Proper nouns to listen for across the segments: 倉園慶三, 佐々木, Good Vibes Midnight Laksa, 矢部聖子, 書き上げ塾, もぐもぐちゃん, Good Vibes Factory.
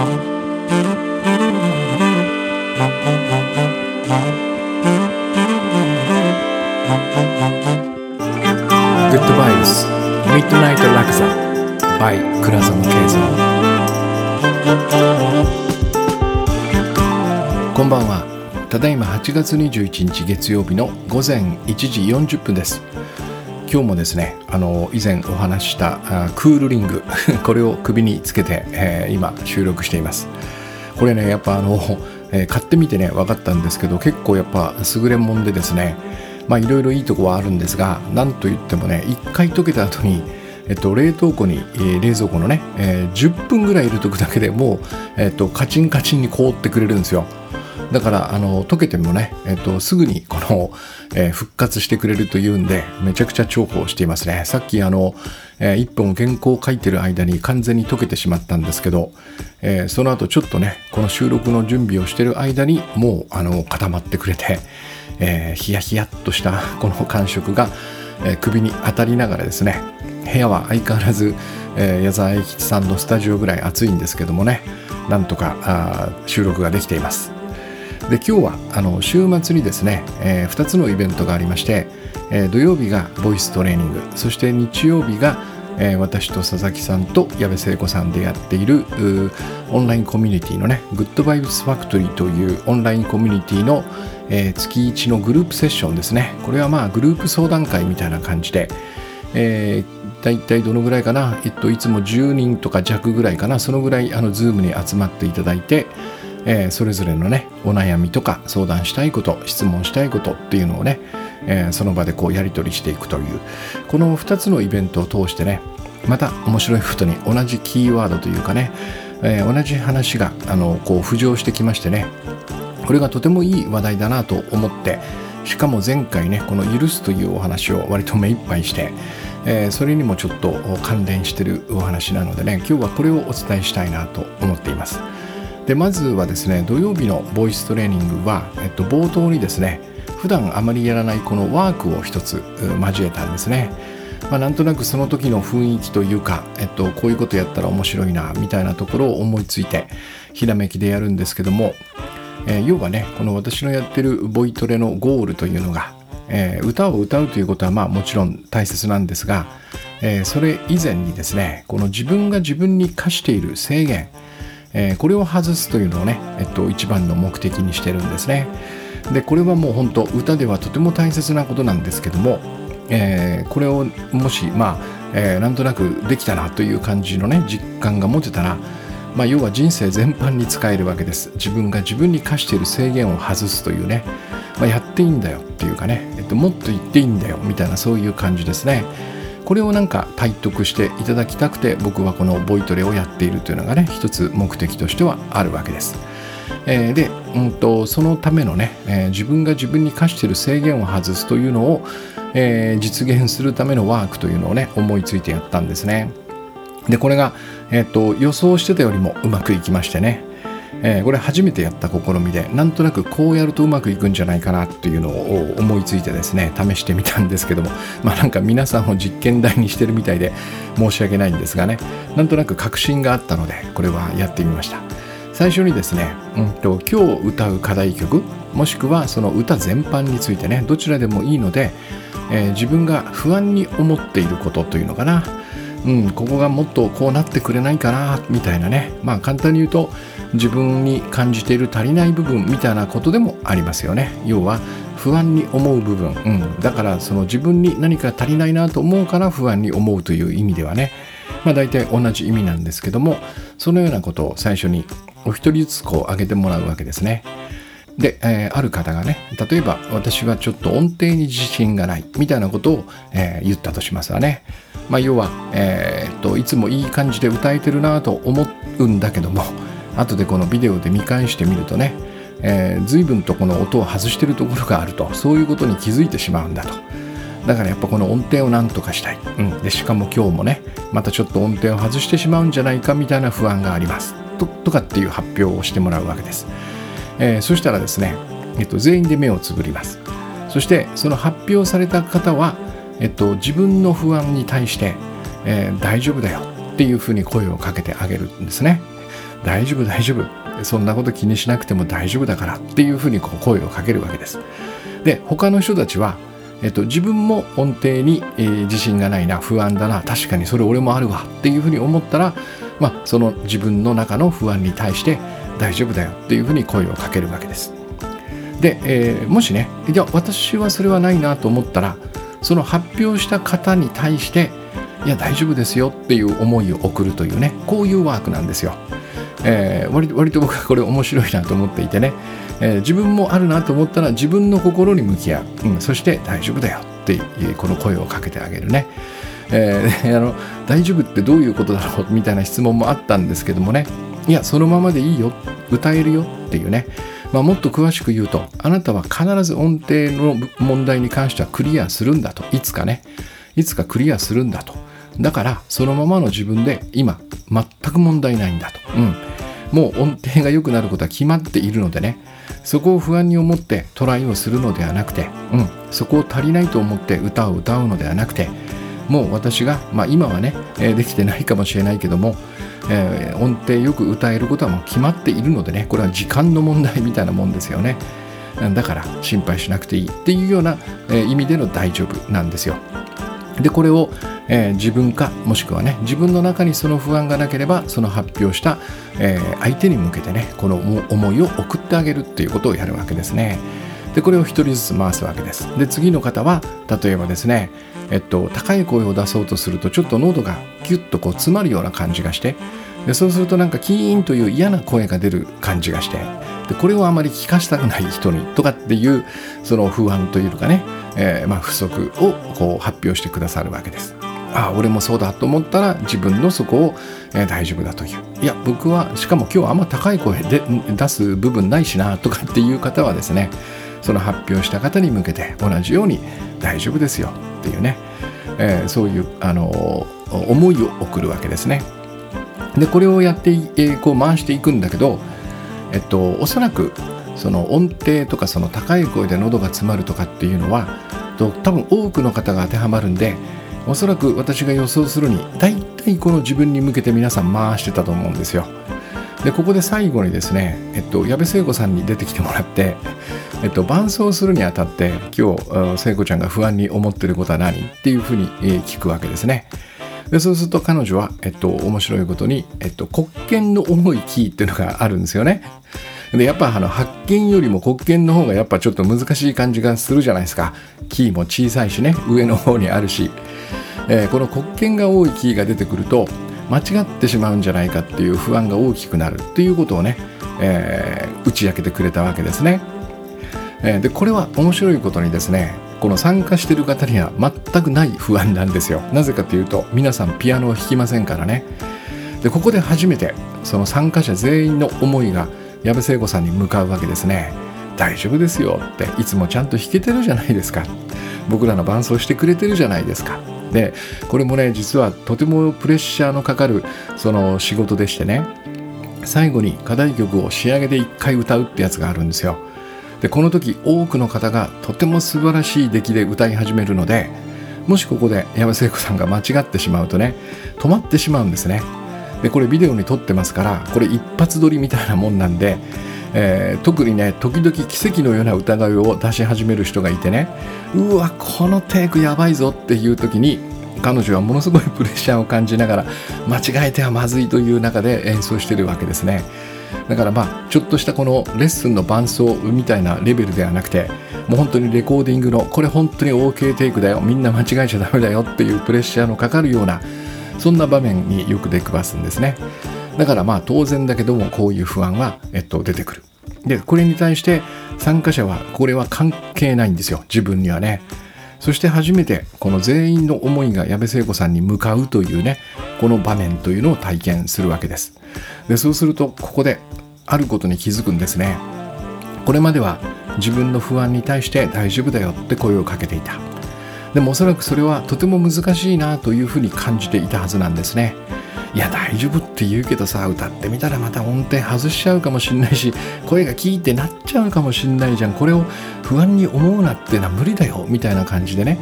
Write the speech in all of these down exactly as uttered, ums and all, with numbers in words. Good Vibes Midnight Laksa by 倉園慶三。こんばんは。ただいまはちがつにじゅういちにち月曜日の午前いちじよんじゅっぷんです。今日もですね、あの以前お話ししたクールリングこれを首につけて、えー、今収録しています。これね、やっぱあの、えー、買ってみてね分かったんですけど、結構やっぱ優れもんでですね、まあいろいろいいとこはあるんですが、なんといってもね、いっかい溶けた後に、えっと、冷凍庫に、えー、冷蔵庫のね、えー、じゅっぷんぐらい入れとくだけでもう、えっと、カチンカチンに凍ってくれるんですよ。だからあの溶けてもね、えっと、すぐにこの、えー、復活してくれるというんで、めちゃくちゃ重宝していますね。さっきあの、えー、いっぽん原稿を書いてる間に完全に溶けてしまったんですけど、えー、その後ちょっとね、この収録の準備をしてる間にもうあの固まってくれて、えー、ヒヤヒヤっとしたこの感触が、えー、首に当たりながらですね、部屋は相変わらず、えー、矢沢永吉さんのスタジオぐらい暑いんですけどもね、なんとかあ収録ができています。で、今日はあの週末にですね、えー、ふたつのイベントがありまして、えー、土曜日がボイストレーニング、そして日曜日が、えー、私と佐々木さんと矢部聖子さんでやっているオンラインコミュニティのね、Good Vibes Factory というオンラインコミュニティの、えー、月いちのグループセッションですね。これはまあグループ相談会みたいな感じで、えー、だいたいどのぐらいかな、えっと、いつもじゅうにんとか弱ぐらいかな、そのぐらいあの Zoom に集まっていただいて、えー、それぞれのね、お悩みとか相談したいこと、質問したいことっていうのをね、えー、その場でこうやり取りしていくという、このふたつのイベントを通してね、また面白いことに同じキーワードというかね、えー、同じ話があのこう浮上してきましてね、これがとてもいい話題だなと思って、しかも前回ね、この許すというお話を割と目いっぱいして、えー、それにもちょっと関連してるお話なのでね、今日はこれをお伝えしたいなと思っています。で、まずはですね、土曜日のボイストレーニングは、えっと、冒頭にですね、普段あまりやらないこのワークを一つ交えたんですね。まあ、なんとなくその時の雰囲気というか、えっと、こういうことやったら面白いなみたいなところを思いついてひらめきでやるんですけども、えー、要はね、この私のやってるボイトレのゴールというのが、えー、歌を歌うということはまあもちろん大切なんですが、えー、それ以前にですね、この自分が自分に課している制限、えー、これを外すというのをね、えっと、一番の目的にしてるんですね。で、これはもう本当歌ではとても大切なことなんですけども、えー、これをもしまあ、えー、なんとなくできたなという感じのね、実感が持てたら、まあ、要は人生全般に使えるわけです。自分が自分に課している制限を外すというね、まあ、やっていいんだよっていうかね、えっと、もっと言っていいんだよみたいな、そういう感じですね。これをなんか体得していただきたくて、僕はこのボイトレをやっているというのがね、一つ目的としてはあるわけです。えー、で、うんと、そのためのね、えー、自分が自分に課している制限を外すというのを、えー、実現するためのワークというのをね、思いついてやったんですね。で、これが、えーと、予想してたよりもうまくいきましてね、えー、これ初めてやった試みで、なんとなくこうやるとうまくいくんじゃないかなっていうのを思いついてですね、試してみたんですけども、まあなんか皆さんを実験台にしてるみたいで申し訳ないんですがね、なんとなく確信があったので、これはやってみました。最初にですね、うんと、今日歌う課題曲、もしくはその歌全般についてね、どちらでもいいので、えー、自分が不安に思っていることというのかな、うん、ここがもっとこうなってくれないかなみたいなね、まあ簡単に言うと自分に感じている足りない部分みたいなことでもありますよね。要は不安に思う部分、うん、だからその自分に何か足りないなと思うから不安に思うという意味ではね、まあ大体同じ意味なんですけども、そのようなことを最初にお一人ずつこう挙げてもらうわけですね。で、えー、ある方がね、例えば私はちょっと音程に自信がないみたいなことを、えー、言ったとしますわね。まあ要は、えー、っといつもいい感じで歌えてるなと思うんだけども、後でこのビデオで見返してみるとね、えー、随分とこの音を外してるところがあると、そういうことに気づいてしまうんだと。だからやっぱこの音程をなんとかしたい、うん、でしかも今日もね、またちょっと音程を外してしまうんじゃないかみたいな不安があります と, とかっていう発表をしてもらうわけです。えー、そしたらですね、えっと、全員で目をつぶります。そしてその発表された方は、えっと、自分の不安に対して、えー、大丈夫だよっていうふうに声をかけてあげるんですね。大丈夫大丈夫、そんなこと気にしなくても大丈夫だからっていうふうにこう声をかけるわけです。で、他の人たちは、えっと、自分も音程に、えー、自信がないな、不安だな、確かにそれ俺もあるわっていうふうに思ったら、まあ、その自分の中の不安に対して大丈夫だよっていうふうに声をかけるわけです。で、えー、もしね、いや私はそれはないなと思ったら、その発表した方に対していや大丈夫ですよっていう思いを送るというね、こういうワークなんですよ。えー、割と、割と僕はこれ面白いなと思っていてね、えー、自分もあるなと思ったら自分の心に向き合う、うん、そして大丈夫だよっていうこの声をかけてあげるね。えー、あの大丈夫ってどういうことだろうみたいな質問もあったんですけどもね、いやそのままでいいよ、歌えるよっていうね、まあ、もっと詳しく言うと、あなたは必ず音程の問題に関してはクリアするんだと、いつかね、いつかクリアするんだと、だからそのままの自分で今全く問題ないんだと、うん、もう音程が良くなることは決まっているのでね、そこを不安に思ってトライをするのではなくて、うん、そこを足りないと思って歌を歌うのではなくて、もう私が、まあ、今はね、えー、できてないかもしれないけども、えー、音程よく歌えることはもう決まっているのでね、これは時間の問題みたいなもんですよね。だから心配しなくていいっていうような、えー、意味での大丈夫なんですよ。で、これを、えー、自分か、もしくはね、自分の中にその不安がなければ、その発表した、えー、相手に向けてね、この思いを送ってあげるっていうことをやるわけですね。で、これを一人ずつ回すわけです。で、次の方は例えばですね、えっと、高い声を出そうとするとちょっと喉がキュッとこう詰まるような感じがして、でそうするとなんかキーンという嫌な声が出る感じがして、でこれをあまり聞かせたくない人にとかっていうその不安というかね、えー、まあ不足をこう発表してくださるわけです。ああ、俺もそうだと思ったら自分のそこを、えー、大丈夫だという、いや僕はしかも今日あんま高い声で出す部分ないしなとかっていう方はですね、その発表した方に向けて同じように大丈夫ですよっていうね、えー、そういう、あのー、思いを送るわけですね。でこれをやって、えー、こう回していくんだけど、えっと、おそらくその音程とかその高い声で喉が詰まるとかっていうのはと多分多くの方が当てはまるんで、おそらく私が予想するに大体この自分に向けて皆さん回してたと思うんですよ。でここで最後にですね、えっと、矢部聖子さんに出てきてもらって、えっと、伴奏するにあたって今日聖子ちゃんが不安に思ってることは何っていうふうに聞くわけですね。でそうすると彼女は、えっと、面白いことに、えっと、黒鍵の重いキーっていうのがあるんですよね。でやっぱあの発見よりも黒鍵の方がやっぱちょっと難しい感じがするじゃないですか。キーも小さいしね、上の方にあるし、えー、この黒鍵が多いキーが出てくると間違ってしまうんじゃないかっていう不安が大きくなるっていうことをね、えー、打ち明けてくれたわけですね。えー、でこれは面白いことにですね、この参加している方には全くない不安なんですよ。なぜかというと皆さんピアノを弾きませんからね。でここで初めてその参加者全員の思いが矢部聖子さんに向かうわけですね。大丈夫ですよって、いつもちゃんと弾けてるじゃないですか、僕らの伴奏してくれてるじゃないですか。でこれもね、実はとてもプレッシャーのかかるその仕事でしてね、最後に課題曲を仕上げで一回歌うってやつがあるんですよ。でこの時多くの方がとても素晴らしい出来で歌い始めるので、もしここで矢部聖子さんが間違ってしまうとね、止まってしまうんですね。でこれビデオに撮ってますから、これ一発撮りみたいなもんなんで、えー、特にね、時々奇跡のような歌声を出し始める人がいてね、うわこのテイクやばいぞっていう時に彼女はものすごいプレッシャーを感じながら間違えてはまずいという中で演奏してるわけですね。だからまあちょっとしたこのレッスンの伴奏みたいなレベルではなくて、もう本当にレコーディングのこれ本当に OK テイクだよ、みんな間違えちゃダメだよっていうプレッシャーのかかるようなそんな場面によく出くわすんですね。だからまあ当然だけどもこういう不安は、えっと、出てくる。でこれに対して参加者はこれは関係ないんですよ、自分にはね。そして初めてこの全員の思いが矢部聖子さんに向かうというね、この場面というのを体験するわけです。でそうするとここであることに気づくんですね。これまでは自分の不安に対して大丈夫だよって声をかけていた。でもおそらくそれはとても難しいなというふうに感じていたはずなんですね。いや大丈夫って言うけどさ、歌ってみたらまた音程外しちゃうかもしんないし、声がキーってなっちゃうかもしんないじゃん、これを不安に思うなってのは無理だよみたいな感じでね、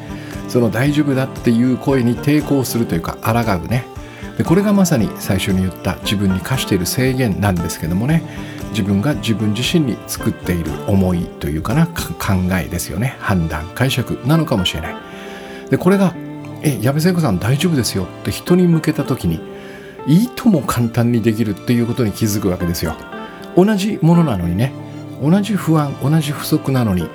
その大丈夫だっていう声に抵抗するというか抗うね、でこれがまさに最初に言った自分に課している制限なんですけどもね、自分が自分自身に作っている思いというかなか考えですよね、判断解釈なのかもしれない。でこれがえ矢部聖子さん大丈夫ですよって人に向けた時にいいとも簡単にできるっていうことに気づくわけですよ。同じものなのにね、同じ不安同じ不足なのに、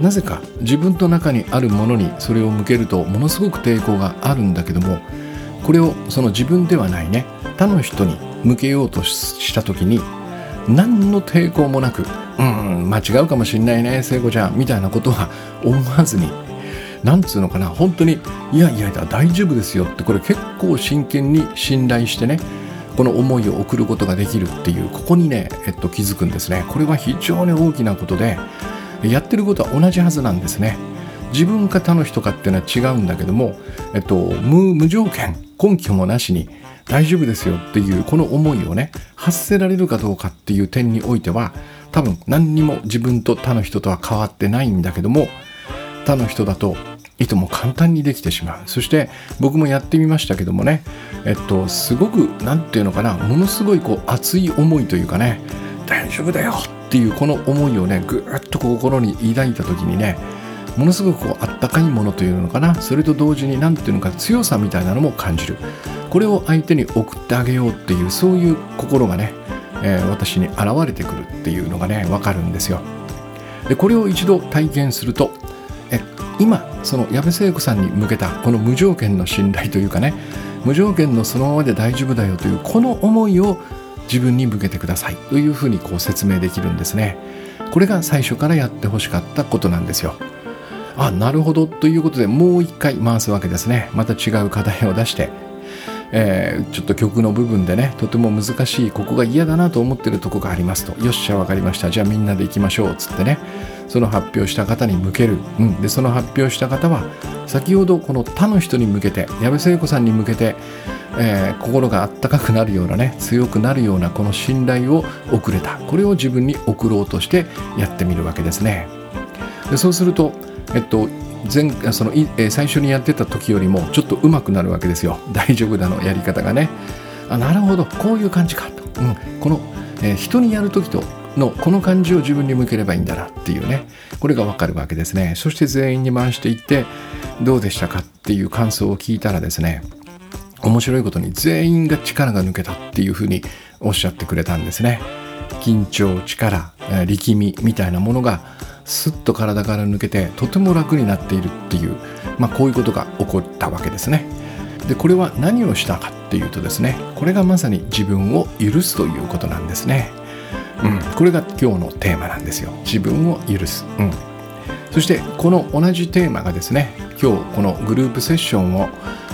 なぜか自分の中にあるものにそれを向けるとものすごく抵抗があるんだけども、これをその自分ではないね他の人に向けようとした時に何の抵抗もなく、うん間違うかもしれないね聖子ちゃんみたいなことは思わずに、なんつうのかな、本当にいやいや大丈夫ですよって、これ結構真剣に信頼してねこの思いを送ることができるっていう、ここにね、えっと、気づくんですね。これは非常に大きなことで、やってることは同じはずなんですね。自分か他の人かっていうのは違うんだけども、えっと、無, 無条件根拠もなしに大丈夫ですよっていうこの思いをね発せられるかどうかっていう点においては、多分何にも自分と他の人とは変わってないんだけども、他の人だといとも簡単にできてしまう。そして僕もやってみましたけどもね、えっとすごくなんていうのかな、ものすごいこう熱い思いというかね、大丈夫だよっていうこの思いをねぐーっと心に抱いた時にね、ものすごくこうあったかいものというのかな、それと同時になんていうのか強さみたいなのも感じる。これを相手に送ってあげようっていう、そういう心がね、えー、私に現れてくるっていうのがね分かるんですよ。でこれを一度体験すると、え今その矢部聖子さんに向けたこの無条件の信頼というかね、無条件のそのままで大丈夫だよというこの思いを自分に向けてくださいというふうにこう説明できるんですね。これが最初からやってほしかったことなんですよ。あ、なるほどということでもう一回回すわけですね。また違う課題を出して、えー、ちょっと曲の部分でねとても難しい、ここが嫌だなと思ってるとこがありますと、よっしゃ分かりました、じゃあみんなで行きましょうつってね、その発表した方に向ける、うん、でその発表した方は先ほどこの他の人に向けて矢部聖子さんに向けて、えー、心があったかくなるようなね強くなるようなこの信頼を送れた、これを自分に送ろうとしてやってみるわけですね。でそうするとえっと、前その最初にやってた時よりもちょっと上手くなるわけですよ。大丈夫だのやり方がね、あ、なるほどこういう感じかと、うん、この、えー、人にやる時とのこの感じを自分に向ければいいんだなっていうね、これが分かるわけですね。そして全員に回していってどうでしたかっていう感想を聞いたらですね、面白いことに全員が力が抜けたっていうふうにおっしゃってくれたんですね。緊張、力、力みみたいなものがスッと体から抜けてとても楽になっているっていう、まあ、こういうことが起こったわけですね。でこれは何をしたかっていうとですね、これがまさに自分を許すということなんですね、うん、これが今日のテーマなんですよ、自分を許す、うん、そしてこの同じテーマがですね、今日このグループセッションを、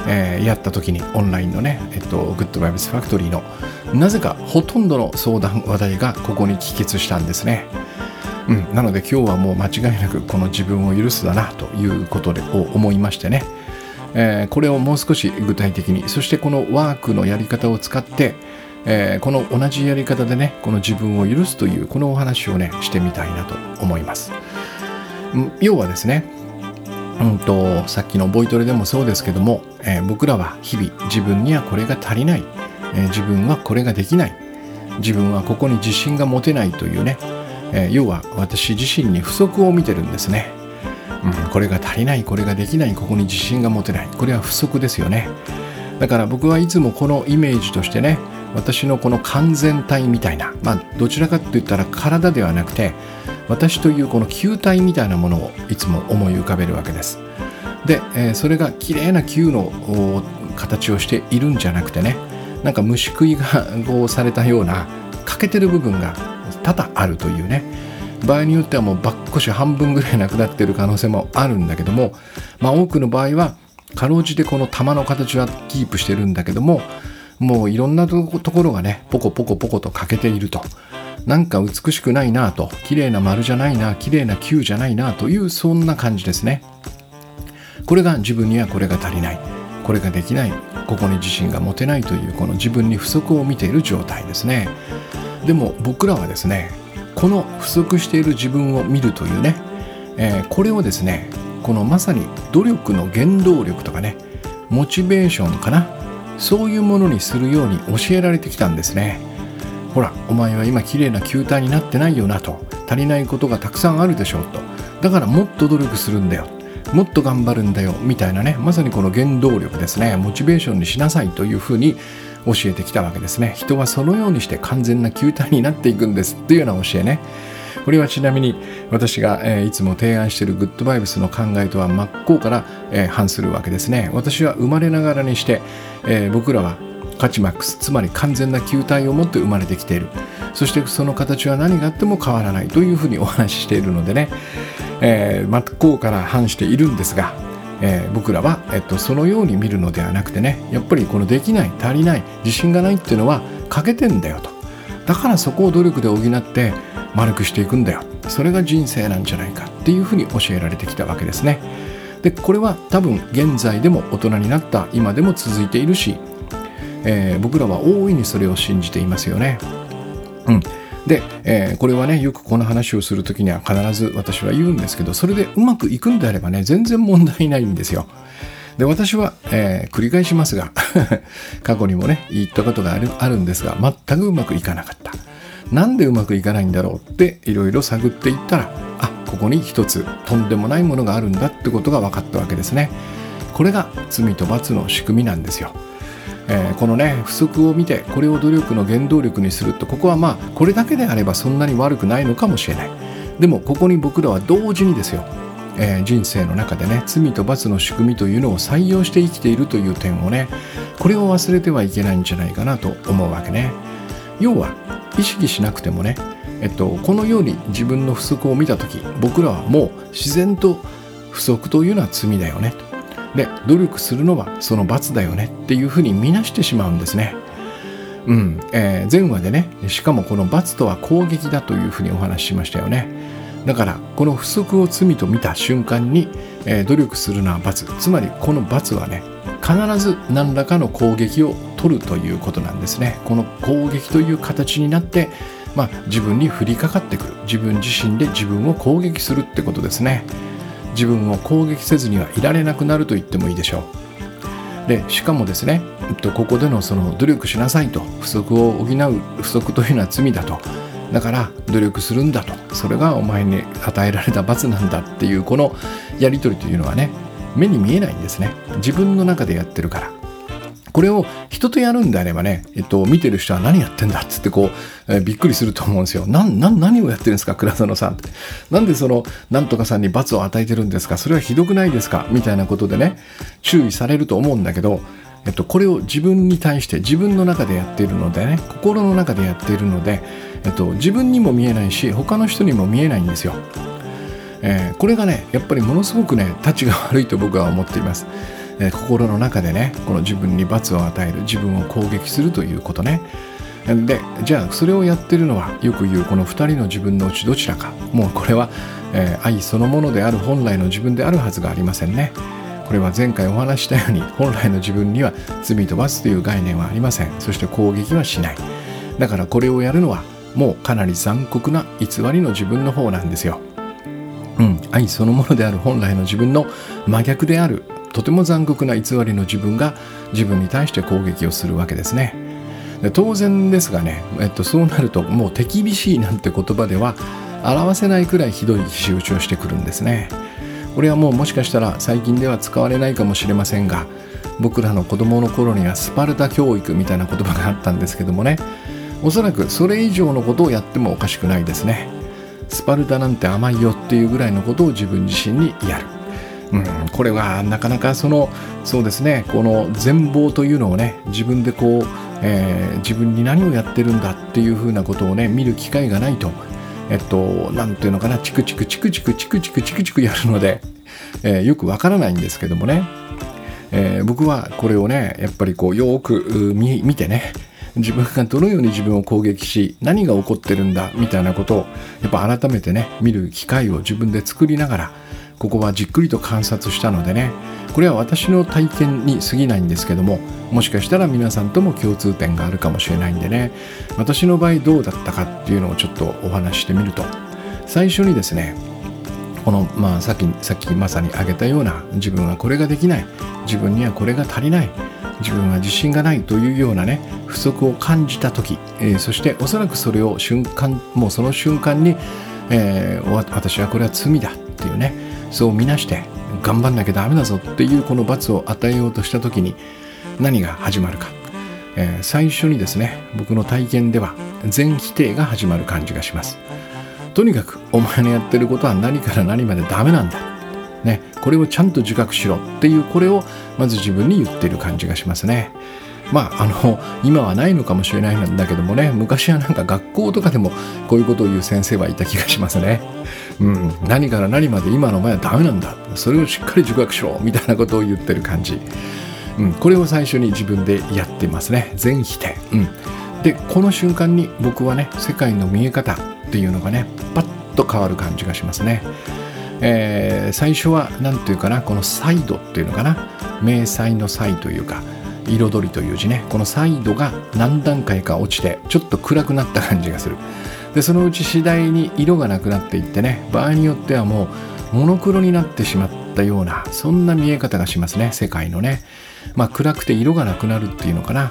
えー、やった時にオンラインのね、えっと、Good Vibes Factory のなぜかほとんどの相談話題がここに帰結したんですね。うん、なので今日はもう間違いなくこの自分を許すだなということでを思いましてね、えー、これをもう少し具体的に、そしてこのワークのやり方を使って、えー、この同じやり方でねこの自分を許すというこのお話をねしてみたいなと思います、うん、要はですね、うんと、さっきのボイトレでもそうですけども、えー、僕らは日々自分にはこれが足りない、えー、自分はこれができない、自分はここに自信が持てないというね、えー、要は私自身に不足を見てるんですね、うん、これが足りない、これができない、ここに自信が持てない、これは不足ですよね。だから僕はいつもこのイメージとしてね、私のこの完全体みたいな、まあどちらかって言ったら体ではなくて私というこの球体みたいなものをいつも思い浮かべるわけです。で、えー、それが綺麗な球の形をしているんじゃなくてね、なんか虫食いがこうされたような欠けてる部分が多々あるというね、場合によってはもうばっこし半分ぐらいなくなっている可能性もあるんだけども、まあ多くの場合はかろうじてこの玉の形はキープしてるんだけども、もういろんなところがねポコポコポコと欠けていると、なんか美しくないなと、綺麗な丸じゃないな、綺麗な球じゃないなという、そんな感じですね。これが自分にはこれが足りない、これができない、ここに自信が持てないというこの自分に不足を見ている状態ですね。でも僕らはですね、この不足している自分を見るというね、えー、これをですね、このまさに努力の原動力とかね、モチベーションかな、そういうものにするように教えられてきたんですね。ほら、お前は今綺麗な球体になってないよなと、足りないことがたくさんあるでしょうと、だからもっと努力するんだよ、もっと頑張るんだよみたいなね、まさにこの原動力ですね、モチベーションにしなさいというふうに教えてきたわけですね。人はそのようにして完全な球体になっていくんですというような教えね。これはちなみに私が、えー、いつも提案しているグッドバイブスの考えとは真っ向から、えー、反するわけですね。私は生まれながらにして、えー、僕らは価値マックス、つまり完全な球体を持って生まれてきている。そしてその形は何があっても変わらないというふうにお話ししているのでね、えー、真っ向から反しているんですが、えー、僕らは、えっと、そのように見るのではなくてね、やっぱりこのできない、足りない、自信がないっていうのは欠けてんだよと、だからそこを努力で補って丸くしていくんだよ、それが人生なんじゃないかっていうふうに教えられてきたわけですね。で、これは多分現在でも大人になった今でも続いているし、えー、僕らは大いにそれを信じていますよね。うん、で、えー、これはね、よくこの話をするときには必ず私は言うんですけど、それでうまくいくんであればね、全然問題ないんですよ。で、私は、えー、繰り返しますが過去にもね、言ったことがある、あるんですが、全くうまくいかなかった、なんでうまくいかないんだろうっていろいろ探っていったら、あ、ここに一つとんでもないものがあるんだってことが分かったわけですね。これが罪と罰の仕組みなんですよ。えー、このね、不足を見てこれを努力の原動力にすると、ここはまあこれだけであればそんなに悪くないのかもしれない。でもここに僕らは同時にですよ、えー、人生の中でね、罪と罰の仕組みというのを採用して生きているという点をね、これを忘れてはいけないんじゃないかなと思うわけね。要は意識しなくてもね、えっと、このように自分の不足を見たとき、僕らはもう自然と不足というのは罪だよねと、で努力するのはその罰だよねっていうふうに見なしてしまうんですね。うん、えー、前話でね、しかもこの罰とは攻撃だというふうにお話ししましたよね。だからこの不足を罪と見た瞬間に、えー、努力するのは罰、つまりこの罰はね、必ず何らかの攻撃を取るということなんですね。この攻撃という形になって、まあ、自分に降りかかってくる、自分自身で自分を攻撃するってことですね。自分を攻撃せずにはいられなくなると言ってもいいでしょう。で、しかもですね、ここでのその努力しなさいと、不足を補う、不足というのは罪だと、だから努力するんだと、それがお前に与えられた罰なんだっていうこのやり取りというのはね、目に見えないんですね。自分の中でやってるから。これを人とやるんであればね、えっと、見てる人は何やってんだっつってこう、えー、びっくりすると思うんですよ。なん、なん、何をやってるんですか、倉園さんって、なんでそのなんとかさんに罰を与えてるんですか、それはひどくないですかみたいなことでね、注意されると思うんだけど、えっと、これを自分に対して自分の中でやっているのでね、心の中でやっているので、えっと、自分にも見えないし他の人にも見えないんですよ。えー、これがね、やっぱりものすごくね、タチが悪いと僕は思っています。えー、心の中でね、この自分に罰を与える、自分を攻撃するということね。で、じゃあそれをやってるのは、よく言うこのふたりの自分のうちどちらか、もうこれは、えー、愛そのものである本来の自分であるはずがありませんね。これは前回お話したように、本来の自分には罪と罰という概念はありません。そして攻撃はしない。だからこれをやるのはもうかなり残酷な偽りの自分の方なんですよ。うん、愛そのものである本来の自分の真逆である、とても残酷な偽りの自分が自分に対して攻撃をするわけですね。で、当然ですがね、えっと、そうなるともう手厳しいなんて言葉では表せないくらいひどい仕打ちをしてくるんですね。これはもうもしかしたら最近では使われないかもしれませんが、僕らの子供の頃にはスパルタ教育みたいな言葉があったんですけどもね、おそらくそれ以上のことをやってもおかしくないですね。スパルタなんて甘いよっていうぐらいのことを自分自身にやる。うん、これはなかなかそのそうですね、この全貌というのをね、自分でこう、えー、自分に何をやってるんだっていうふうなことをね、見る機会がないと、えっとなんていうのかな、チクチクチクチクチクチクチクチクやるので、えー、よくわからないんですけどもね、えー、僕はこれをね、やっぱりこうよく 見, 見てね、自分がどのように自分を攻撃し、何が起こってるんだみたいなことをやっぱ改めてね、見る機会を自分で作りながら、ここはじっくりと観察したのでね、これは私の体験に過ぎないんですけども、もしかしたら皆さんとも共通点があるかもしれないんでね、私の場合どうだったかっていうのをちょっとお話してみると、最初にですね、この、まあ、さっきさっきまさに挙げたような、自分はこれができない、自分にはこれが足りない、自分は自信がないというようなね、不足を感じた時、えー、そしておそらくそれを瞬間、もうその瞬間に、えー、私はこれは罪だっていうね、そう見なして頑張んなきゃダメだぞっていうこの罰を与えようとした時に何が始まるか、えー、最初にですね、僕の体験では全否定が始まる感じがします。とにかくお前のやってることは何から何までダメなんだ、ね、これをちゃんと自覚しろっていう、これをまず自分に言ってる感じがしますね。まあ、あの今はないのかもしれないんだけどもね、昔はなんか学校とかでもこういうことを言う先生はいた気がしますね、うん、何から何まで今のお前はダメなんだ、それをしっかり自覚しろみたいなことを言ってる感じ、うん、これを最初に自分でやってますね、全否定、うん、でこの瞬間に僕はね、世界の見え方っていうのがね、パッと変わる感じがしますね。えー、最初はなんていうかな、このサイドっていうのかな、迷彩の彩というか彩りという字ね、このサイドが何段階か落ちてちょっと暗くなった感じがする。でそのうち次第に色がなくなっていってね、場合によってはもうモノクロになってしまったような、そんな見え方がしますね、世界のね。まあ暗くて色がなくなるっていうのかな。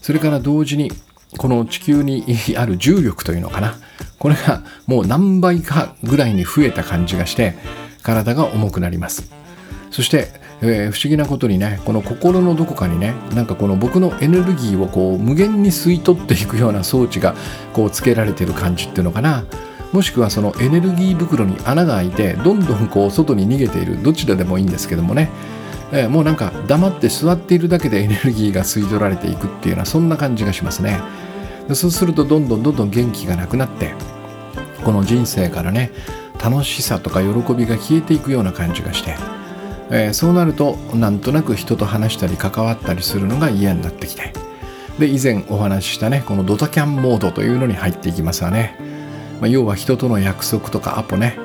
それから同時にこの地球にある重力というのかな、これがもう何倍かぐらいに増えた感じがして、体が重くなります。そして、えー、不思議なことにね、この心のどこかにね、なんかこの僕のエネルギーをこう無限に吸い取っていくような装置がこうつけられてる感じっていうのかな、もしくはそのエネルギー袋に穴が開いてどんどんこう外に逃げている、どちらでもいいんですけどもね、えー、もうなんか黙って座っているだけでエネルギーが吸い取られていくっていうような、そんな感じがしますね。そうするとどんどんどんどん元気がなくなって、この人生からね、楽しさとか喜びが消えていくような感じがして、えー、そうなるとなんとなく人と話したり関わったりするのが嫌になってきて、で以前お話ししたね、このドタキャンモードというのに入っていきますわね、まあ、要は人との約束とかアポね、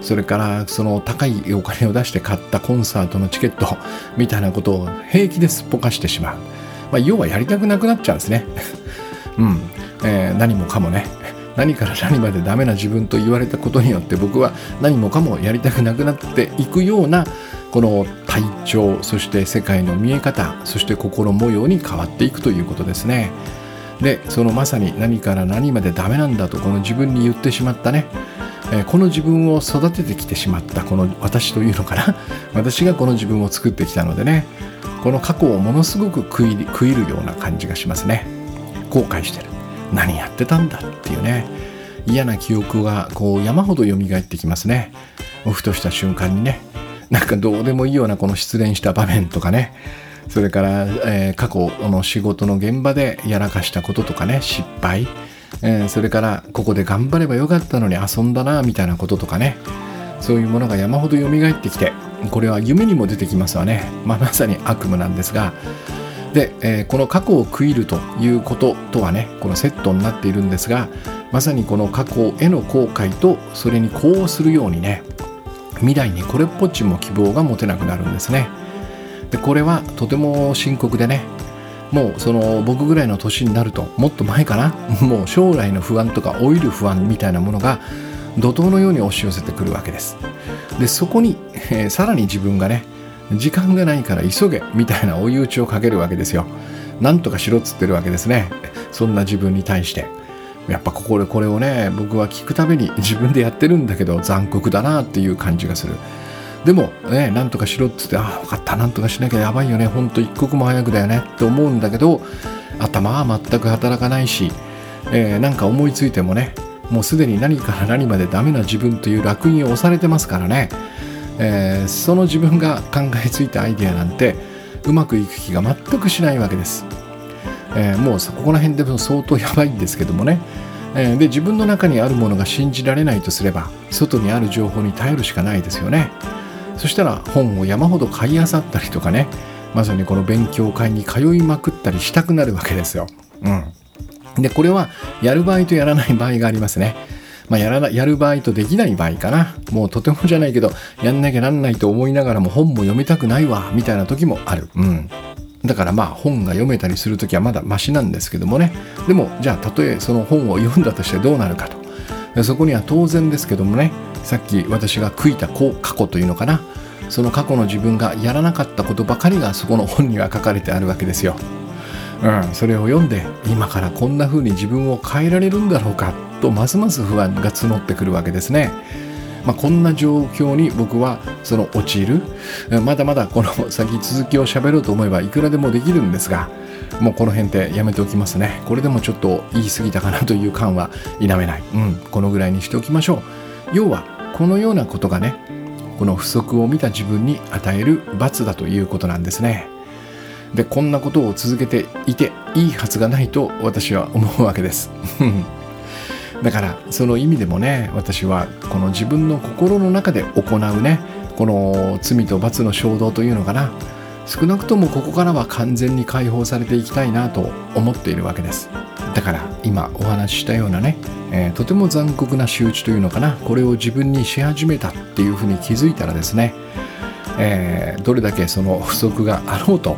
それからその高いお金を出して買ったコンサートのチケットみたいなことを平気ですっぽかしてしまう、まあ、要はやりたくなくなっちゃうんですねうん、えー、何もかもね、何から何までダメな自分と言われたことによって、僕は何もかもやりたくなくなっていくような、この体調、そして世界の見え方、そして心模様に変わっていくということですね。でそのまさに何から何までダメなんだとこの自分に言ってしまったね、えー、この自分を育ててきてしまった、この私というのかな、私がこの自分を作ってきたのでね、この過去をものすごく食い、食いるような感じがしますね。後悔してる、何やってたんだっていうね、嫌な記憶がこう山ほど蘇ってきますね。ふとした瞬間にね、なんかどうでもいいようなこの失恋した場面とかね、それから、えー、過去の仕事の現場でやらかしたこととかね、失敗、えー、それからここで頑張ればよかったのに遊んだなみたいなこととかね、そういうものが山ほど蘇ってきて、これは夢にも出てきますわね、まあ、まさに悪夢なんですが、で、えー、この過去を食いるということとはね、このセットになっているんですが、まさにこの過去への後悔と、それに呼応するようにね、未来にこれっぽっちも希望が持てなくなるんですね。でこれはとても深刻でね、もうその僕ぐらいの年になると、もっと前かな、もう将来の不安とか老いる不安みたいなものが怒涛のように押し寄せてくるわけです。でそこに、えー、さらに自分がね、時間がないから急げみたいな追い打ちをかけるわけですよ。なんとかしろっつってるわけですね。そんな自分に対して、やっぱここでこれをね、僕は聞くたびに自分でやってるんだけど残酷だなっていう感じがする。でもね、なんとかしろっつって、ああ分かった、なんとかしなきゃやばいよね、ほんと一刻も早くだよねって思うんだけど、頭は全く働かないし、えー、なんか思いついてもね、もうすでに何から何までダメな自分という烙印を押されてますからね。えー、その自分が考えついたアイデアなんてうまくいく気が全くしないわけです、えー、もうそこら辺でも相当やばいんですけどもね、えー、で自分の中にあるものが信じられないとすれば、外にある情報に頼るしかないですよね。そしたら本を山ほど買い漁ったりとかね、まさにこの勉強会に通いまくったりしたくなるわけですよ、うん、でこれはやる場合とやらない場合がありますね。まあ、やらな、やる場合とできない場合かな。もうとてもじゃないけどやんなきゃなんないと思いながらも本も読みたくないわみたいな時もある、うん、だからまあ本が読めたりする時はまだマシなんですけどもね。でもじゃあたとえその本を読んだとしてどうなるかとそこには当然ですけどもね、さっき私が悔いた過去というのかな、その過去の自分がやらなかったことばかりがそこの本には書かれてあるわけですよ。うん、それを読んで今からこんな風に自分を変えられるんだろうかとますます不安が募ってくるわけですね。まあ、こんな状況に僕はその陥る、まだまだこの先続きを喋ろうと思えばいくらでもできるんですが、もうこの辺でやめておきますね。これでもちょっと言い過ぎたかなという感は否めない、うん、このぐらいにしておきましょう。要はこのようなことがね、この不足を見た自分に与える罰だということなんですね。で、こんなことを続けていていいはずがないと私は思うわけですだからその意味でもね、私はこの自分の心の中で行うね、この罪と罰の衝動というのかな、少なくともここからは完全に解放されていきたいなと思っているわけです。だから今お話ししたようなね、えー、とても残酷な仕打ちというのかな、これを自分にし始めたっていうふうに気づいたらですね、えー、どれだけその不足があろうと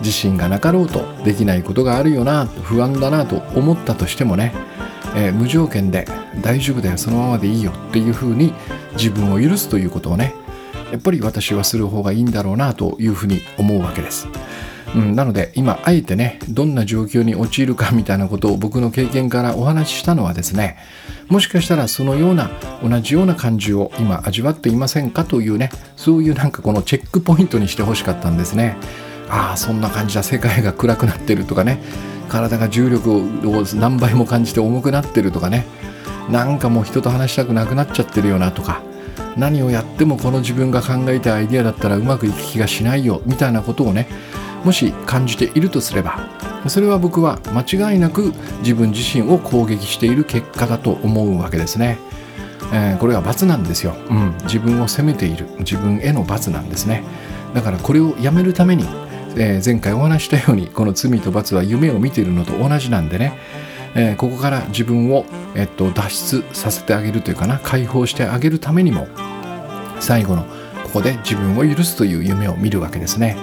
自信がなかろうと、できないことがあるよな、不安だなと思ったとしてもね、えー、無条件で大丈夫だよ、そのままでいいよっていうふうに自分を許すということをね、やっぱり私はする方がいいんだろうなというふうに思うわけです、うん、なので今あえてね、どんな状況に陥るかみたいなことを僕の経験からお話ししたのはですね、もしかしたらそのような同じような感じを今味わっていませんかというね、そういうなんかこのチェックポイントにしてほしかったんですね。ああ、そんな感じだ、世界が暗くなってるとかね、体が重力を何倍も感じて重くなってるとかね、なんかもう人と話したくなくなっちゃってるよなとか、何をやってもこの自分が考えたアイデアだったらうまくいく気がしないよみたいなことをね、もし感じているとすれば、それは僕は間違いなく自分自身を攻撃している結果だと思うわけですね、えー、これは罰なんですよ、うん、自分を責めている自分への罰なんですね。だからこれをやめるために、えー、前回お話したようにこの罪と罰は夢を見ているのと同じなんでね、えー、ここから自分を、えっと、脱出させてあげるというかな、解放してあげるためにも最後のここで自分を許すという夢を見るわけですね。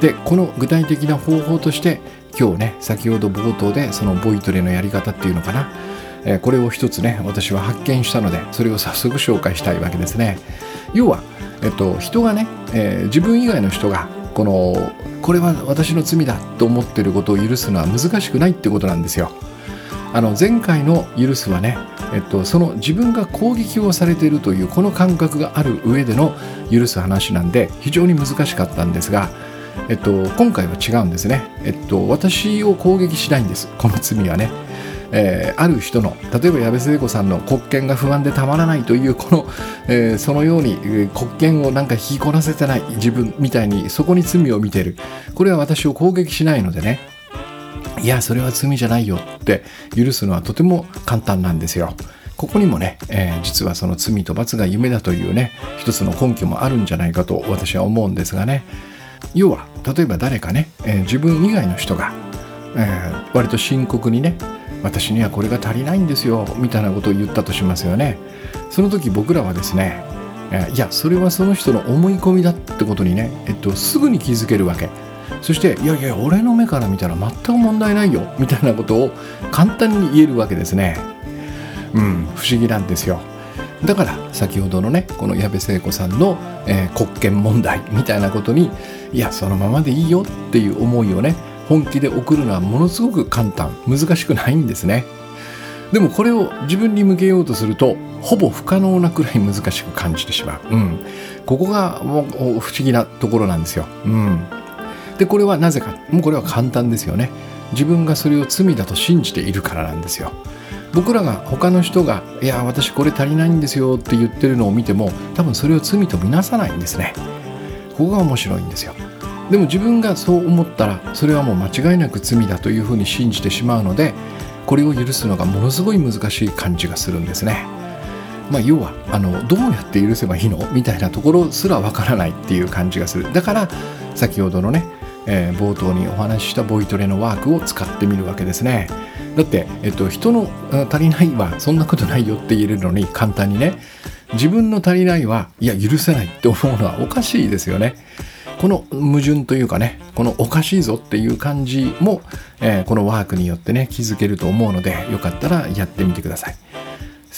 で、この具体的な方法として今日ね、先ほど冒頭でそのボイトレのやり方っていうのかな、えー、これを一つね私は発見したので、それを早速紹介したいわけですね。要は、えっと、人がね、えー、自分以外の人がこのこれは私の罪だと思っていることを許すのは難しくないってことなんですよ。あの前回の許すはね、えっと、その自分が攻撃をされているというこの感覚がある上での許す話なんで非常に難しかったんですが、えっと、今回は違うんですね、えっと、私を攻撃しないんです、この罪はね、えー、ある人の、例えば矢部聖子さんの黒鍵が不安でたまらないというこの、えー、そのように黒鍵をなんか引きこなせてない自分みたいにそこに罪を見ている、これは私を攻撃しないのでね、いやそれは罪じゃないよって許すのはとても簡単なんですよ。ここにもね、えー、実はその罪と罰が夢だというね、一つの根拠もあるんじゃないかと私は思うんですがね、要は例えば誰かね、えー、自分以外の人が、えー、割と深刻にね、私にはこれが足りないんですよみたいなことを言ったとしますよね。その時僕らはですね、えー、いやそれはその人の思い込みだってことにね、えっと、すぐに気づけるわけ。そしていやいや俺の目から見たら全く問題ないよみたいなことを簡単に言えるわけですね。うん、不思議なんですよ。だから先ほどのねこの矢部聖子さんの、えー、国権問題みたいなことに、いやそのままでいいよっていう思いをね本気で送るのはものすごく簡単、難しくないんですね。でもこれを自分に向けようとするとほぼ不可能なくらい難しく感じてしまう、うん、ここがもう不思議なところなんですよ、うんでこれはなぜか、もうこれは簡単ですよね。自分がそれを罪だと信じているからなんですよ。僕らが他の人がいや私これ足りないんですよって言ってるのを見ても多分それを罪と見なさないんですね。ここが面白いんですよ。でも自分がそう思ったらそれはもう間違いなく罪だというふうに信じてしまうので、これを許すのがものすごい難しい感じがするんですね。まあ、要はあのどうやって許せばいいのみたいなところすらわからないっていう感じがする。だから先ほどのねえー、冒頭にお話ししたボイトレのワークを使ってみるわけですね。だって、えっと、人の足りないはそんなことないよって言えるのに簡単にね、自分の足りないはいや許せないって思うのはおかしいですよね。この矛盾というかね、このおかしいぞっていう感じも、えー、このワークによってね気づけると思うので、よかったらやってみてください。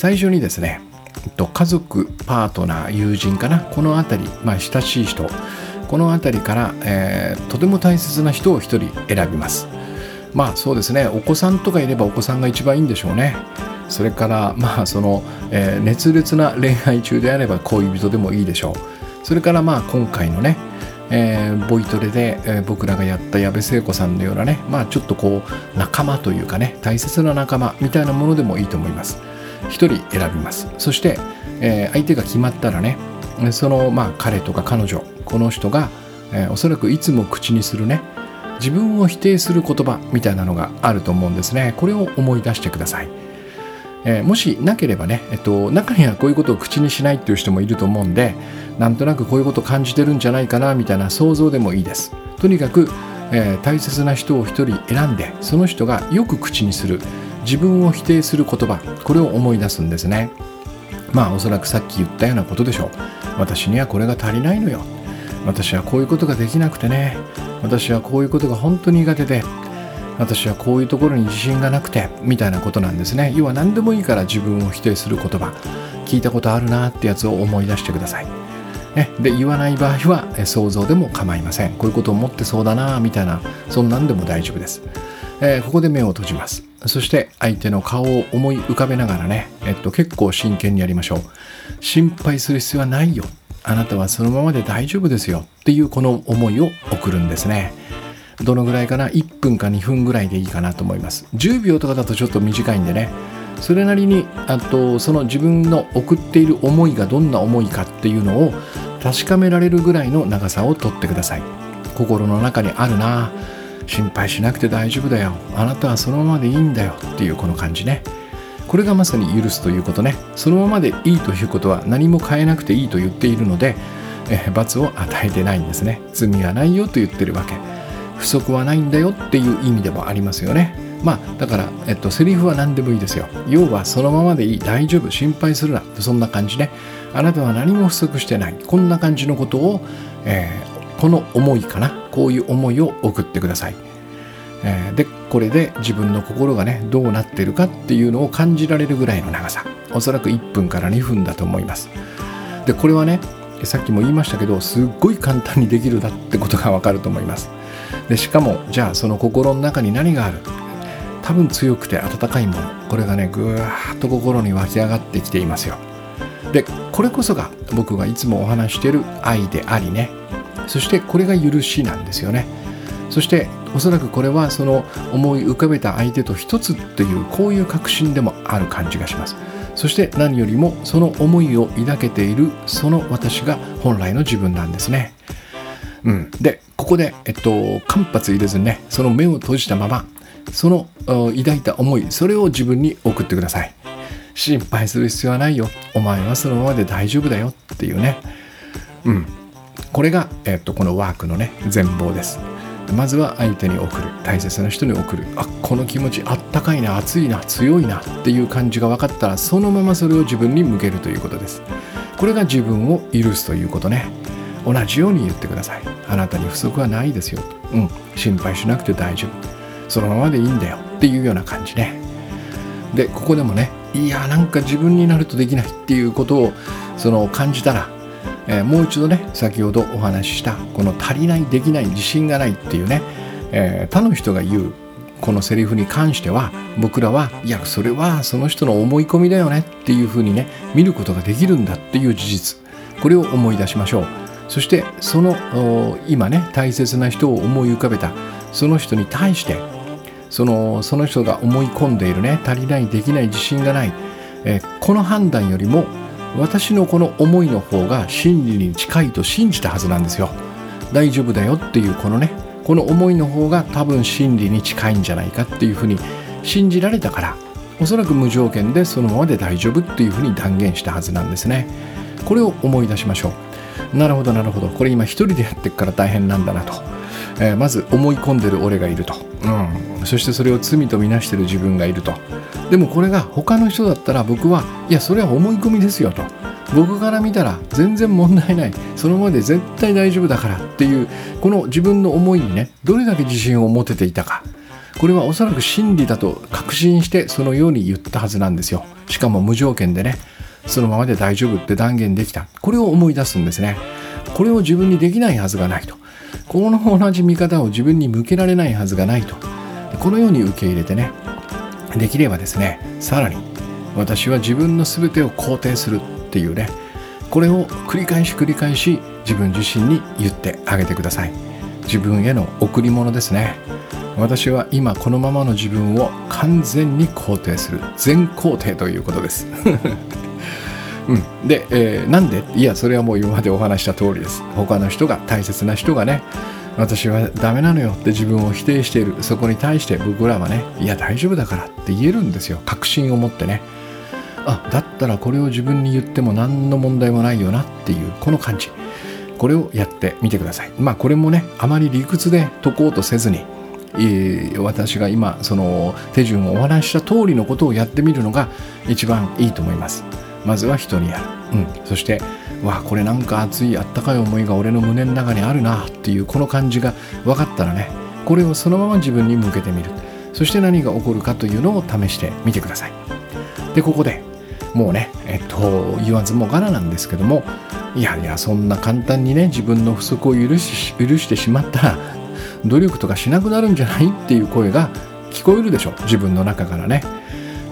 最初にですね、家族、パートナー、友人かな、このあたり、まあ、親しい人、このあたりから、えー、とても大切な人を一人選びます。まあそうですね、お子さんとかいればお子さんが一番いいんでしょうね。それからまあその、えー、熱烈な恋愛中であれば恋人でもいいでしょう。それからまあ今回のね、えー、ボイトレで、えー、僕らがやった矢部聖子さんのようなね、まあちょっとこう仲間というかね、大切な仲間みたいなものでもいいと思います。一人選びます。そして、えー、相手が決まったらね、そのまあ彼とか彼女、この人が、えー、おそらくいつも口にするね、自分を否定する言葉みたいなのがあると思うんですね。これを思い出してください。えー、もしなければね、えっと、中にはこういうことを口にしないっていう人もいると思うんで、なんとなくこういうこと感じてるんじゃないかなみたいな想像でもいいです。とにかく、えー、大切な人を一人選んで、その人がよく口にする自分を否定する言葉、これを思い出すんですね。まあおそらくさっき言ったようなことでしょう。私にはこれが足りないのよ、私はこういうことができなくてね、私はこういうことが本当に苦手で、私はこういうところに自信がなくて、みたいなことなんですね。要は何でもいいから自分を否定する言葉、聞いたことあるなってやつを思い出してください、ね、で言わない場合は想像でも構いません。こういうことを思ってそうだなみたいな、そんなんでも大丈夫です。えー、ここで目を閉じます。そして相手の顔を思い浮かべながらね、えっと、結構真剣にやりましょう。心配する必要はないよ、あなたはそのままで大丈夫ですよっていうこの思いを送るんですね。どのぐらいかな、いっぷんかにふんぐらいでいいかなと思います。じゅうびょうとかだとちょっと短いんでね、それなりにあとその自分の送っている思いがどんな思いかっていうのを確かめられるぐらいの長さをとってください。心の中にあるな、心配しなくて大丈夫だよ、あなたはそのままでいいんだよっていうこの感じね。これがまさに許すということね。そのままでいいということは何も変えなくていいと言っているので、え罰を与えてないんですね。罪はないよと言ってるわけ、不足はないんだよっていう意味でもありますよね。まあだから、えっと、セリフは何でもいいですよ。要はそのままでいい、大丈夫、心配するな、そんな感じね。あなたは何も不足してない、こんな感じのことを、えー、この思いかな、こういう思いを送ってください。えー、でこれで自分の心がね、どうなってるかっていうのを感じられるぐらいの長さ、おそらくいっぷんからにふんだと思います。でこれはね、さっきも言いましたけど、すっごい簡単にできるだってことがわかると思います。でしかもじゃあその心の中に何がある、多分強くて温かいもの、これがねぐーっと心に湧き上がってきていますよ。でこれこそが僕がいつもお話している愛でありね、そしてこれが許しなんですよね。そしておそらくこれはその思い浮かべた相手と一つっていう、こういう確信でもある感じがします。そして何よりもその思いを抱けているその私が本来の自分なんですね。うん、でここで、えっと、間髪入れずにね、その目を閉じたままその抱いた思い、それを自分に送ってください。心配する必要はないよ、お前はそのままで大丈夫だよっていうね、うん、これが、えっと、このワークのね全貌です。まずは相手に送る、大切な人に送る、あ、この気持ちあったかいな、熱いな、強いなっていう感じが分かったら、そのままそれを自分に向けるということです。これが自分を許すということね。同じように言ってください。あなたに不足はないですよ、うん、心配しなくて大丈夫、そのままでいいんだよっていうような感じね。でここでもね、いやなんか自分になるとできないっていうことをその感じたら、えー、もう一度ね、先ほどお話ししたこの足りない、できない、自信がないっていうね、えー、他の人が言うこのセリフに関しては、僕らはいやそれはその人の思い込みだよねっていうふうにね、見ることができるんだっていう事実、これを思い出しましょう。そしてその今ね、大切な人を思い浮かべたその人に対して、その、その人が思い込んでいるね、足りない、できない、自信がない、えー、この判断よりも私のこの思いの方が真理に近いと信じたはずなんですよ。大丈夫だよっていうこのね、この思いの方が多分真理に近いんじゃないかっていうふうに信じられたから、おそらく無条件でそのままで大丈夫っていうふうに断言したはずなんですね。これを思い出しましょう。なるほどなるほど、これ今一人でやってるから大変なんだなと、えー、まず思い込んでる俺がいると、うん、そしてそれを罪とみなしてる自分がいると。でもこれが他の人だったら、僕はいやそれは思い込みですよと、僕から見たら全然問題ない、そのままで絶対大丈夫だからっていうこの自分の思いにね、どれだけ自信を持てていたか、これはおそらく真理だと確信してそのように言ったはずなんですよ。しかも無条件でね、そのままで大丈夫って断言できた、これを思い出すんですね。これを自分にできないはずがないと、この同じ見方を自分に向けられないはずがないと、このように受け入れてね、できればですね、さらに私は自分の全てを肯定するっていうね、これを繰り返し繰り返し自分自身に言ってあげてください。自分への贈り物ですね。私は今このままの自分を完全に肯定する、全肯定ということですうん、で、えー、なんで、いやそれはもう今までお話した通りです。他の人が、大切な人がね、私はダメなのよって自分を否定している、そこに対して僕らはね、いや大丈夫だからって言えるんですよ、確信を持ってね。あ、だったらこれを自分に言っても何の問題もないよなっていう、この感じ、これをやってみてください。まあこれもね、あまり理屈で解こうとせずに、私が今その手順をお話した通りのことをやってみるのが一番いいと思います。まずは人にやる、うん、そしてわあ、これなんか熱いあったかい思いが俺の胸の中にあるなっていう、この感じが分かったらね、これをそのまま自分に向けてみる。そして何が起こるかというのを試してみてください。で、ここでもうね、えっと言わずもがななんですけども、いやいやそんな簡単にね、自分の不足を許し、許してしまったら努力とかしなくなるんじゃないっていう声が聞こえるでしょ、自分の中からね。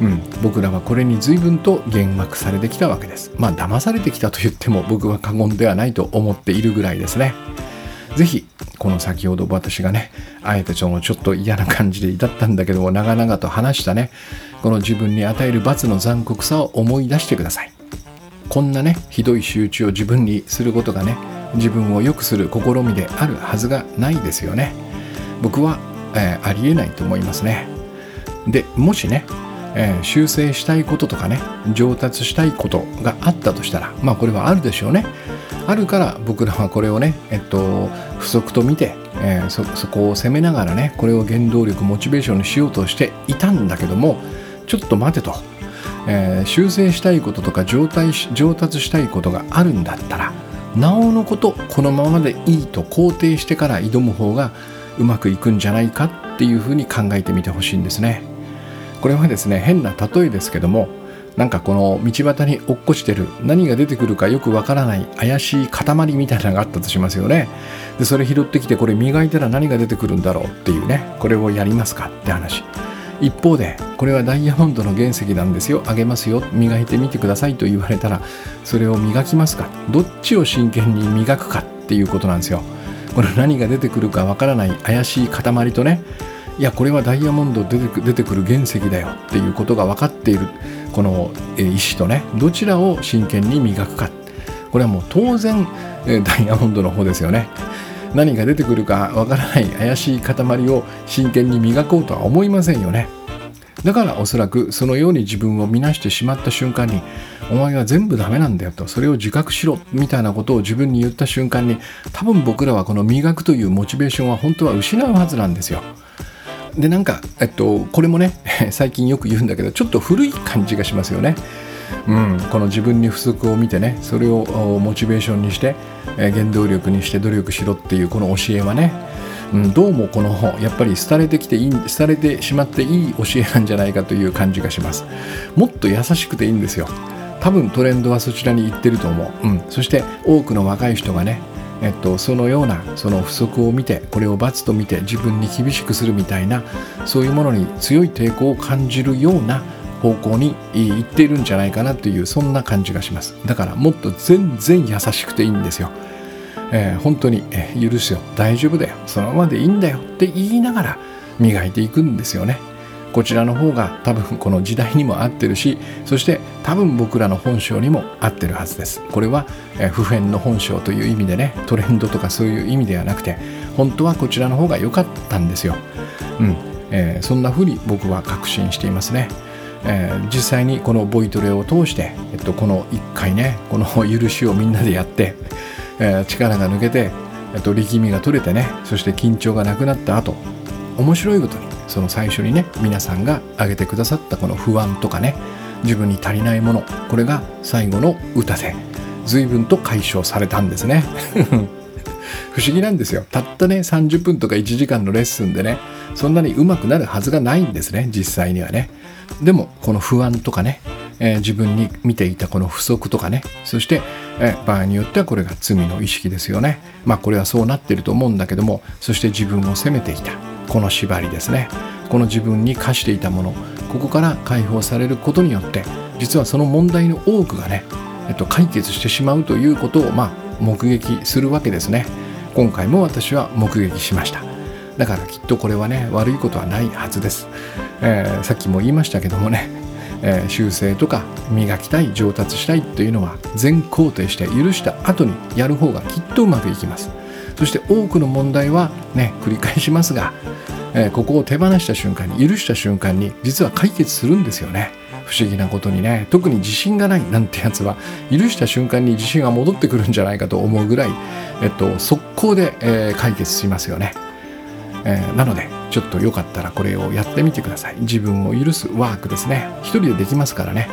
うん、僕らはこれに随分と幻惑されてきたわけです。まあ騙されてきたと言っても僕は過言ではないと思っているぐらいですね。ぜひこの先ほど私がね、あえてちょっと嫌な感じで至ったんだけども、長々と話したね、この自分に与える罰の残酷さを思い出してください。こんなね、ひどい仕打ちを自分にすることがね、自分を良くする試みであるはずがないですよね。僕は、えー、ありえないと思いますね。で、もしね、えー、修正したいこととかね、上達したいことがあったとしたら、まあこれはあるでしょうね。あるから僕らはこれをね、えっと、不足と見て、えー、そ、そこを責めながらね、これを原動力、モチベーションにしようとしていたんだけども、ちょっと待てと、えー、修正したいこととか上達し、上達したいことがあるんだったら、なおのことこのままでいいと肯定してから挑む方がうまくいくんじゃないかっていうふうに考えてみてほしいんですね。これはですね、変な例えですけども、なんかこの道端に落っこちてる、何が出てくるかよくわからない怪しい塊みたいなのがあったとしますよね。で、それ拾ってきてこれ磨いたら何が出てくるんだろうっていうね、これをやりますかって話。一方でこれはダイヤモンドの原石なんですよ、あげますよ、磨いてみてくださいと言われたら、それを磨きますか、どっちを真剣に磨くかっていうことなんですよ。この何が出てくるかわからない怪しい塊とね、いやこれはダイヤモンド出てく、出てくる原石だよっていうことが分かっているこの石とね、どちらを真剣に磨くか、これはもう当然ダイヤモンドの方ですよね。何が出てくるか分からない怪しい塊を真剣に磨こうとは思いませんよね。だからおそらくそのように自分を見なしてしまった瞬間に、お前は全部ダメなんだよと、それを自覚しろみたいなことを自分に言った瞬間に、多分僕らはこの磨くというモチベーションは本当は失うはずなんですよ。で、なんか、えっと、これもね、最近よく言うんだけど、ちょっと古い感じがしますよね。うん、この自分に不足を見てね、それをモチベーションにして、えー、原動力にして努力しろっていうこの教えはね、うん、どうもこのやっぱり廃れてきていい、廃れてしまっていい教えなんじゃないかという感じがします。もっと優しくていいんですよ。多分トレンドはそちらに行ってると思う。うん、そして多くの若い人がね、えっと、そのようなその不足を見て、これを罰と見て自分に厳しくするみたいな、そういうものに強い抵抗を感じるような方向に行っているんじゃないかなという、そんな感じがします。だからもっと全然優しくていいんですよ、えー、本当に、えー、許すよ、大丈夫だよ、そのままでいいんだよって言いながら磨いていくんですよね。こちらの方が多分この時代にも合ってるし、そして多分僕らの本性にも合ってるはずです。これは普遍の本性という意味でね、トレンドとかそういう意味ではなくて、本当はこちらの方が良かったんですよ。うん、えー、そんな風に僕は確信していますね。えー、実際にこのボイトレを通して、えっと、このいっかいね、この許しをみんなでやって、えー、力が抜けて、えっと、力みが取れてね、そして緊張がなくなった後、面白いことにその最初にね、皆さんが挙げてくださったこの不安とかね、自分に足りないもの、これが最後の歌で随分と解消されたんですね不思議なんですよ。たったねさんじゅっぷんとかいちじかんのレッスンでね、そんなに上手くなるはずがないんですね、実際にはね。でもこの不安とかね、えー、自分に見ていたこの不足とかね、そして、えー、場合によってはこれが罪の意識ですよね。まあこれはそうなってると思うんだけども、そして自分を責めてきたこの縛りですね、この自分に課していたもの、ここから解放されることによって、実はその問題の多くがね、えっと、解決してしまうということを、まあ、目撃するわけですね。今回も私は目撃しました。だからきっとこれはね、悪いことはないはずです。えー、さっきも言いましたけどもね、えー、修正とか磨きたい、上達したいというのは全肯定して許した後にやる方がきっとうまくいきます。そして多くの問題はね、繰り返しますが、えー、ここを手放した瞬間に、許した瞬間に実は解決するんですよね。不思議なことにね、特に自信がないなんてやつは許した瞬間に自信が戻ってくるんじゃないかと思うぐらい、えっと、速攻で、えー、解決しますよね、えー、なのでちょっとよかったらこれをやってみてください。自分を許すワークですね。一人でできますからね、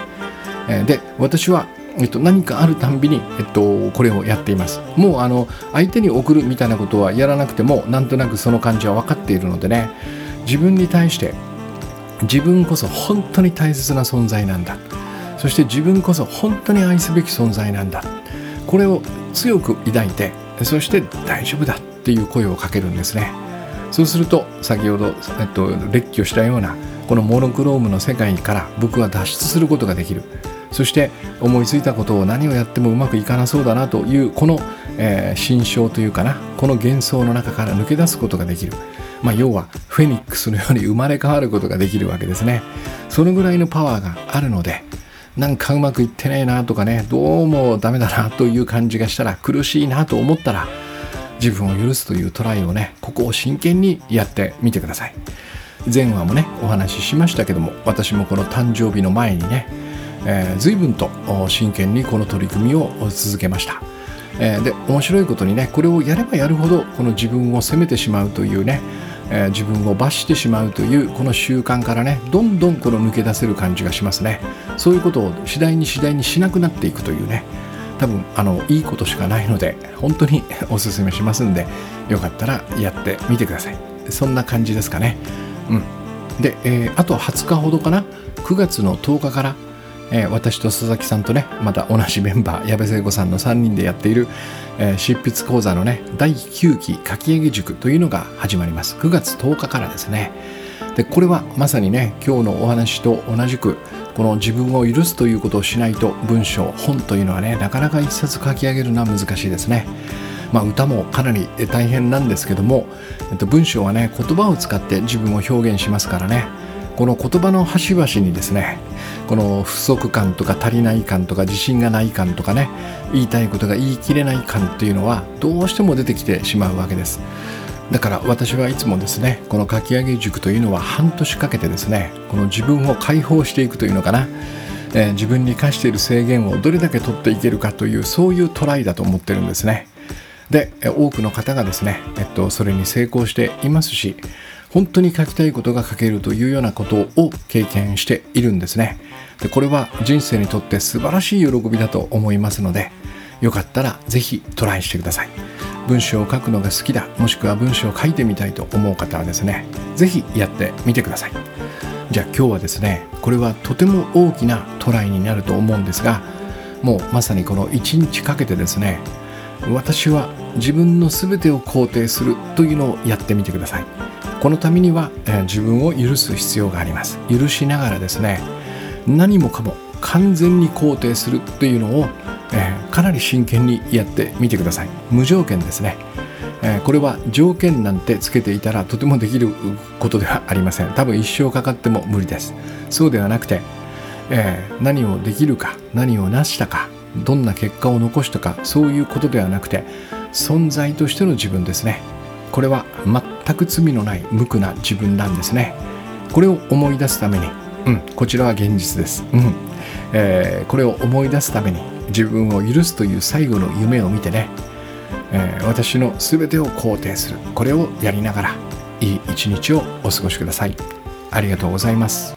えー、で私はえっと、何かあるたんびに、えっと、これをやっています。もうあの相手に送るみたいなことはやらなくても、なんとなくその感じは分かっているのでね、自分に対して、自分こそ本当に大切な存在なんだ、そして自分こそ本当に愛すべき存在なんだ、これを強く抱いて、そして大丈夫だっていう声をかけるんですね。そうすると先ほど、えっと、列挙したようなこのモノクロームの世界から僕は脱出することができる。そして思いついたことを、何をやってもうまくいかなそうだなというこの、えー、心象というかな、この幻想の中から抜け出すことができる。まあ要はフェニックスのように生まれ変わることができるわけですね。そのぐらいのパワーがあるので、なんかうまくいってねえなとかね、どうもダメだなという感じがしたら、苦しいなと思ったら自分を許すというトライをね、ここを真剣にやってみてください。前話もねお話ししましたけども、私もこの誕生日の前にね、えー、随分と真剣にこの取り組みを続けました、えー、で面白いことにね、これをやればやるほどこの自分を責めてしまうというね、えー、自分を罰してしまうというこの習慣からね、どんどんこの抜け出せる感じがしますね。そういうことを次第に次第にしなくなっていくというね、多分あのいいことしかないので、本当におすすめしますんで、よかったらやってみてください。そんな感じですかね、うん、で、えー、あとはつかほどかな、くがつのとおかから、えー、私と佐々木さんとね、また同じメンバー矢部聖子さんのさんにんでやっている、えー、執筆講座のねだいきゅうき書き上げ塾というのが始まります。くがつとおかからですね。でこれはまさにね、今日のお話と同じく、この自分を許すということをしないと、文章本というのはね、なかなか一冊書き上げるのは難しいですね。まあ、歌もかなり大変なんですけども、えっと、文章はね、言葉を使って自分を表現しますからね、この言葉の端々にですね、この不足感とか足りない感とか自信がない感とかね、言いたいことが言い切れない感っていうのはどうしても出てきてしまうわけです。だから私はいつもですね、この書き上げ塾というのは半年かけてですね、この自分を解放していくというのかな、えー、自分に課している制限をどれだけ取っていけるかという、そういうトライだと思ってるんですね。で多くの方がですね、えっと、それに成功していますし、本当に書きたいことが書けるというようなことを経験しているんですね。でこれは人生にとって素晴らしい喜びだと思いますので、よかったらぜひトライしてください。文章を書くのが好きだ、もしくは文章を書いてみたいと思う方はですね、ぜひやってみてください。じゃあ今日はですね、これはとても大きなトライになると思うんですが、もうまさにこのいちにちかけてですね、私は自分の全てを肯定するというのをやってみてください。このためには、えー、自分を許す必要があります。許しながらですね、何もかも完全に肯定するというのを、えー、かなり真剣にやってみてください。無条件ですね、えー、これは条件なんてつけていたらとてもできることではありません。多分一生かかっても無理です。そうではなくて、えー、何をできるか、何を成したか、どんな結果を残したか、そういうことではなくて、存在としての自分ですね。これは全く罪のない無垢な自分なんですね。これを思い出すために、うん、こちらは現実です、うんえー、これを思い出すために自分を許すという最後の夢を見てね、えー、私の全てを肯定する、これをやりながらいい一日をお過ごしください。ありがとうございます。